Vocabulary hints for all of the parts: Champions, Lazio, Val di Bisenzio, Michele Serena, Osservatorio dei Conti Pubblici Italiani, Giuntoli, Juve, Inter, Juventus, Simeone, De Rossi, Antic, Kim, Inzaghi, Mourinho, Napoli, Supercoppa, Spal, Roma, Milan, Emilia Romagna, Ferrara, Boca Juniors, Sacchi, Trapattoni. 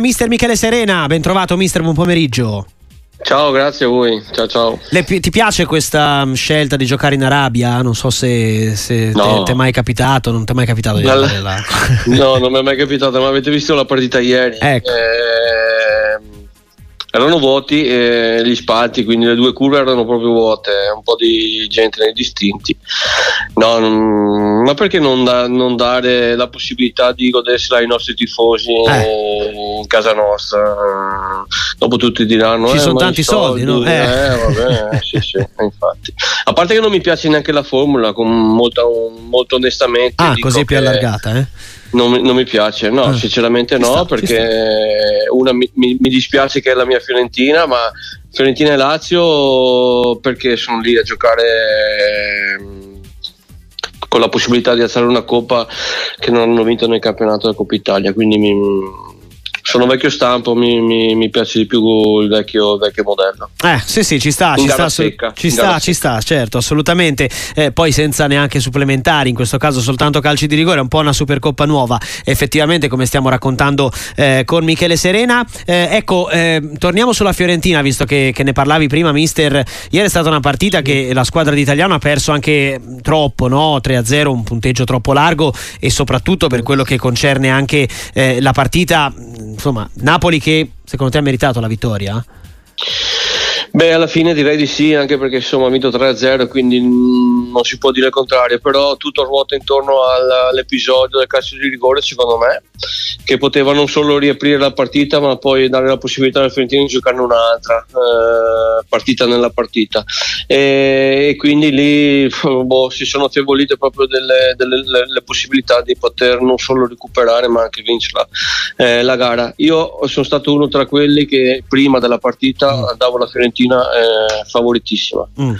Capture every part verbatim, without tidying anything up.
Mister Michele Serena, ben trovato mister, buon pomeriggio. Ciao, grazie a voi, ciao ciao. Le, ti piace questa scelta di giocare in Arabia? Non so se, se no. ti è mai capitato, non ti è mai capitato di All... là. No, non mi è mai capitato, ma avete visto la partita ieri? Ecco. Eh, erano vuoti eh, gli spalti, quindi le due curve erano proprio vuote, un po' di gente nei distinti. No, non, ma perché non, da, non dare la possibilità di godersela ai nostri tifosi eh. in casa nostra? Dopo tutti diranno: ci eh, sono tanti soldi, soldi no? Eh, eh vabbè, sì, sì, infatti. A parte che non mi piace neanche la formula, con molta, molto onestamente. Ah, così più allargata, eh? Non, non mi piace, no, ah, sinceramente no, sta, perché una mi, mi, mi dispiace che è la mia Fiorentina, ma Fiorentina e Lazio, perché sono lì a giocare con la possibilità di alzare una coppa che non hanno vinto nel campionato della Coppa Italia, quindi mi, sono vecchio stampo, mi, mi, mi piace di più il vecchio, vecchio modello. Eh, sì, sì, ci sta, ci sta, secca, ci sta, ci sta, certo, assolutamente. Eh, poi senza neanche supplementari, in questo caso soltanto calci di rigore, è un po' una Supercoppa nuova, effettivamente, come stiamo raccontando eh, con Michele Serena. Eh, ecco, eh, torniamo sulla Fiorentina, visto che, che ne parlavi prima, mister. Ieri è stata una partita che la squadra d'Italiano ha perso anche troppo, no? tre a zero, un punteggio troppo largo, e soprattutto per quello che concerne anche eh, la partita. Insomma, Napoli che secondo te ha meritato la vittoria? Beh, alla fine direi di sì, anche perché insomma ha vinto tre a zero, quindi non si può dire il contrario, però tutto ruota intorno all'episodio del calcio di rigore, secondo me, che poteva non solo riaprire la partita, ma poi dare la possibilità alla Fiorentina di giocarne un'altra eh, partita nella partita, e, e quindi lì boh, si sono affievolite proprio delle, delle le, le possibilità di poter non solo recuperare, ma anche vincerla eh, la gara. Io sono stato uno tra quelli che prima della partita davo la Fiorentina eh, favoritissima, mm.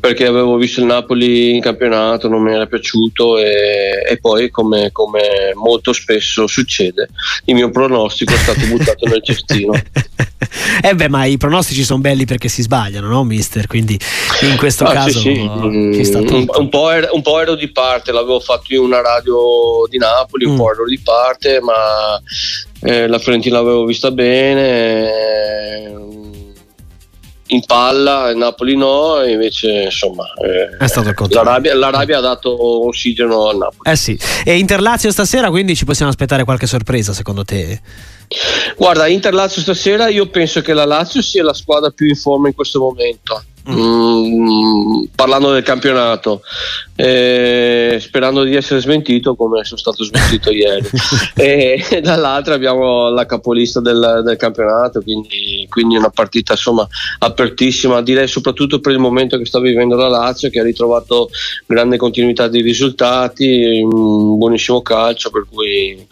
perché avevo visto il Napoli in campionato, non mi era piaciuto, e, e poi come, come molto spesso succede, il mio pronostico è stato buttato nel cestino. Eh beh, ma i pronostici sono belli perché si sbagliano, no mister? Quindi in questo ah, caso sì, sì. No, ci sta tutto. Un, un, po ero, un po' ero di parte, l'avevo fatto io una radio di Napoli, mm. un po' ero di parte, ma eh, la Fiorentina l'avevo vista bene, eh, in palla, Napoli no, invece insomma eh, è stato il contrario. l'Arabia, l'Arabia ha dato ossigeno al Napoli. Eh sì, e Inter-Lazio stasera, quindi ci possiamo aspettare qualche sorpresa secondo te? Guarda, Inter-Lazio stasera, io penso che la Lazio sia la squadra più in forma in questo momento, mm. Mm, parlando del campionato, eh, sperando di essere smentito come sono stato smentito ieri, e, e dall'altra abbiamo la capolista del, del campionato, quindi, quindi una partita insomma apertissima, direi soprattutto per il momento che sta vivendo la Lazio, che ha ritrovato grande continuità di risultati, un buonissimo calcio, per cui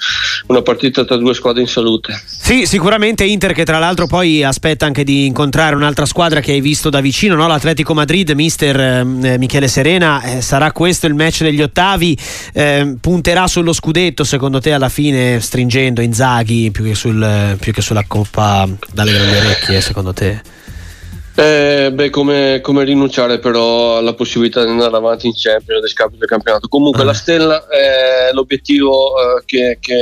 una partita tra due squadre in salute. Sì, sicuramente Inter, che tra l'altro poi aspetta anche di incontrare un'altra squadra che hai visto da vicino, no? L'Atletico Madrid, mister eh, Michele Serena, eh, sarà questo il match degli ottavi? Eh, punterà sullo scudetto secondo te alla fine, stringendo Inzaghi più che, sul, più che sulla coppa dalle grandi orecchie, secondo te? Eh, beh, come, come rinunciare però alla possibilità di andare avanti in Champions, a scapito del campionato. Comunque ah. la stella è l'obiettivo eh, che, che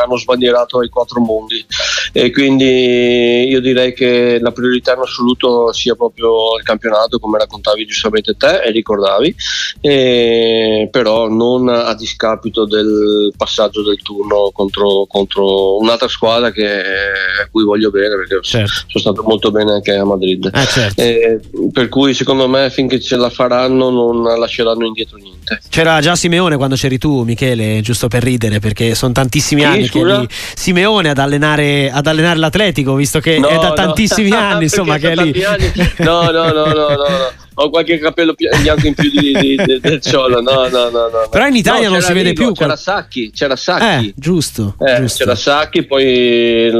hanno sbandierato ai quattro mondi, e quindi io direi che la priorità in assoluto sia proprio il campionato, come raccontavi giustamente te e ricordavi, e però non a discapito del passaggio del turno contro, contro un'altra squadra che, a cui voglio bene, perché certo. sono stato molto bene anche a Madrid. Ah, certo. Eh, per cui secondo me finché ce la faranno non lasceranno indietro niente. C'era già Simeone quando c'eri tu, Michele, giusto per ridere, perché sono tantissimi sì, anni scusa? che Simeone ad allenare ad allenare l'Atletico, visto che no, è da no. tantissimi anni insomma che è lì anni. no no no no no, no. Ho qualche capello bianco in più di, di, di, del ciolo, no, no, no, no. Però in Italia no, non si vede Rigo, più. C'era Sacchi, c'era Sacchi, eh, giusto, eh, giusto. C'era Sacchi, poi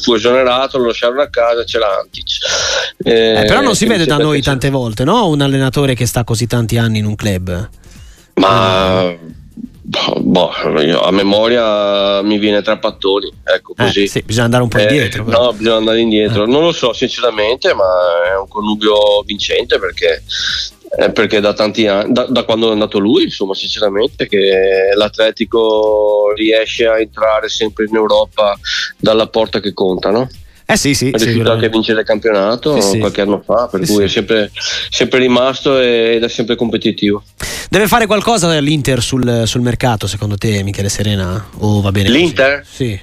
fu esonerato, lo lasciarono a casa, c'era Antic. Eh, eh, però non si vede da noi tante volte, no? Un allenatore che sta così tanti anni in un club. Ma boh, io a memoria mi viene Trapattoni, ecco così. Eh, sì, bisogna andare un po' indietro. Eh, no, bisogna andare indietro. Eh. Non lo so, sinceramente, ma è un connubio vincente, perché eh, perché da tanti anni, da, da quando è andato lui, insomma, sinceramente, che l'Atletico riesce a entrare sempre in Europa dalla porta che conta, no? Eh sì, sì, è riuscito anche a vincere il campionato sì, qualche sì. anno fa, per sì, cui sì. è sempre, sempre rimasto ed è sempre competitivo. Deve fare qualcosa l'Inter sul, sul mercato, secondo te, Michele Serena? O va bene l'Inter? Così? Sì.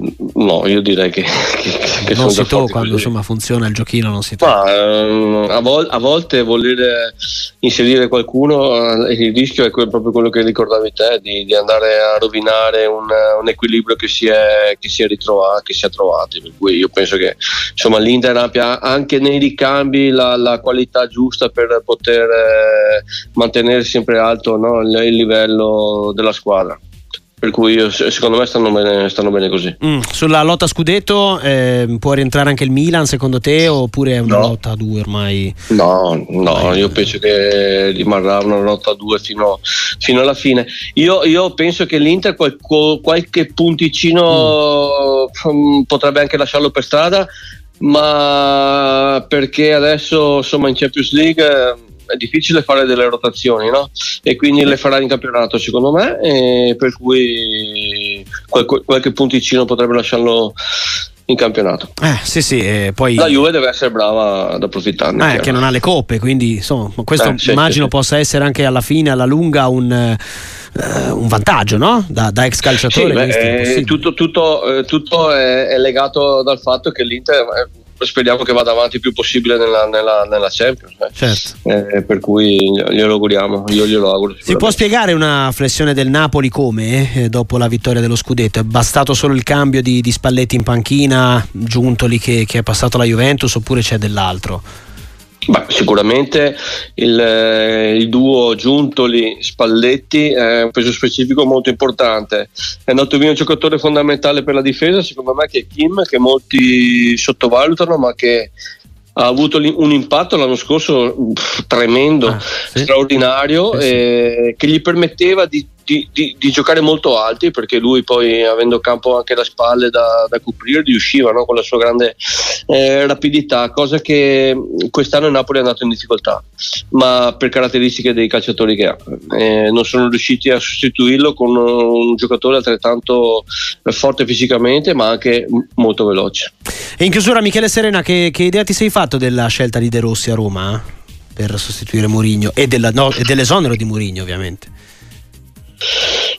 No, io direi che, che, che non si tocca quando insomma funziona il giochino, non si tocca. Ma ehm, a, vol- a volte voler inserire qualcuno, eh, il rischio è quel, proprio quello che ricordavi te, di, di andare a rovinare un, un equilibrio che si è che si è ritrovato, che si è trovato. Per cui io penso che insomma l'Inter abbia anche nei ricambi la, la qualità giusta per poter eh, mantenere sempre alto, no, il, il livello della squadra. Per cui io, secondo me stanno bene, stanno bene così. Mm, sulla lotta scudetto eh, può rientrare anche il Milan, secondo te, oppure è una no. lotta a due ormai? No, no, ormai... io penso che rimarrà una lotta a due fino, fino alla fine. Io, io penso che l'Inter qualco, qualche punticino mm. potrebbe anche lasciarlo per strada, ma perché adesso insomma in Champions League è difficile fare delle rotazioni, no? E quindi le farà in campionato, secondo me, e per cui qualche, qualche punticino potrebbe lasciarlo in campionato. Eh, sì, sì, eh, poi... La Juve deve essere brava ad approfittarne. Eh, che non ha le coppe, quindi insomma, questo eh, sì, immagino sì, possa sì. essere anche alla fine, alla lunga, un... Uh, un vantaggio, no? Da, da ex calciatore. Sì, beh, eh, tutto, tutto, eh, tutto è, è legato dal fatto che l'Inter eh, speriamo che vada avanti il più possibile nella, nella, nella Champions. Eh. Certo. Eh, per cui glielo auguriamo, io glielo auguro. Si può spiegare una flessione del Napoli come eh, dopo la vittoria dello scudetto? È bastato solo il cambio di, di Spalletti in panchina, Giuntoli che, che è passato alla Juventus, oppure c'è dell'altro? Beh, sicuramente il, il duo Giuntoli-Spalletti è un peso specifico molto importante. È andato via un giocatore fondamentale per la difesa, secondo me, che è Kim, che molti sottovalutano, ma che ha avuto un impatto l'anno scorso pff, tremendo, ah, sì. straordinario, eh, sì. eh, che gli permetteva di Di, di, di giocare molto alti, perché lui poi, avendo campo anche da spalle da, da coprire, riusciva, no, con la sua grande eh, rapidità, cosa che quest'anno il Napoli è andato in difficoltà, ma per caratteristiche dei calciatori che ha. Eh, non sono riusciti a sostituirlo con un giocatore altrettanto forte fisicamente, ma anche molto veloce. E in chiusura, Michele Serena, che, che idea ti sei fatto della scelta di De Rossi a Roma per sostituire Mourinho e, della, no, e dell'esonero di Mourinho, ovviamente?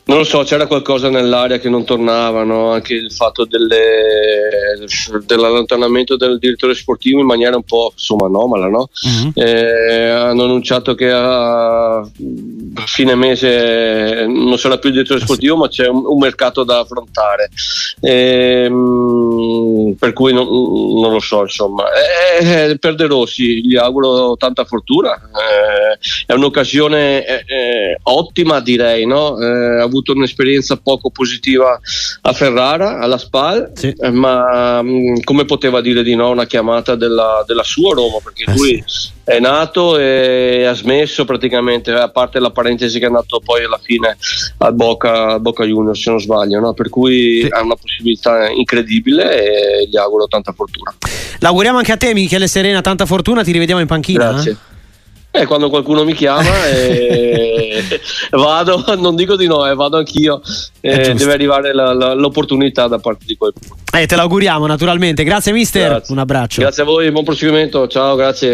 Non lo so, c'era qualcosa nell'aria che non tornava, no? Anche il fatto delle, dell'allontanamento del direttore sportivo in maniera un po' insomma anomala, no? Mm-hmm. Eh, hanno annunciato che a fine mese non sarà più il direttore sportivo, ma c'è un, un mercato da affrontare, eh, per cui non, non lo so, insomma, eh, per De Rossi gli auguro tanta fortuna, eh, è un'occasione eh, ottima, direi, no? Eh, ha avuto un'esperienza poco positiva a Ferrara, alla Spal, sì. eh, ma mh, come poteva dire di no una chiamata della, della sua Roma, perché eh lui sì. è nato e ha smesso praticamente, a parte la parentesi che è andato poi alla fine al Boca, al Boca Junior, se non sbaglio, no? Per cui sì. ha una possibilità incredibile e gli auguro tanta fortuna. L'auguriamo anche a te, Michele Serena, tanta fortuna, ti rivediamo in panchina. Grazie. Eh? Eh, quando qualcuno mi chiama eh, vado, non dico di no, eh, vado anch'io, eh, deve arrivare la, la, l'opportunità da parte di qualcuno. Eh, te l'auguriamo naturalmente, grazie mister, grazie. Un abbraccio. Grazie a voi, buon proseguimento, ciao, grazie.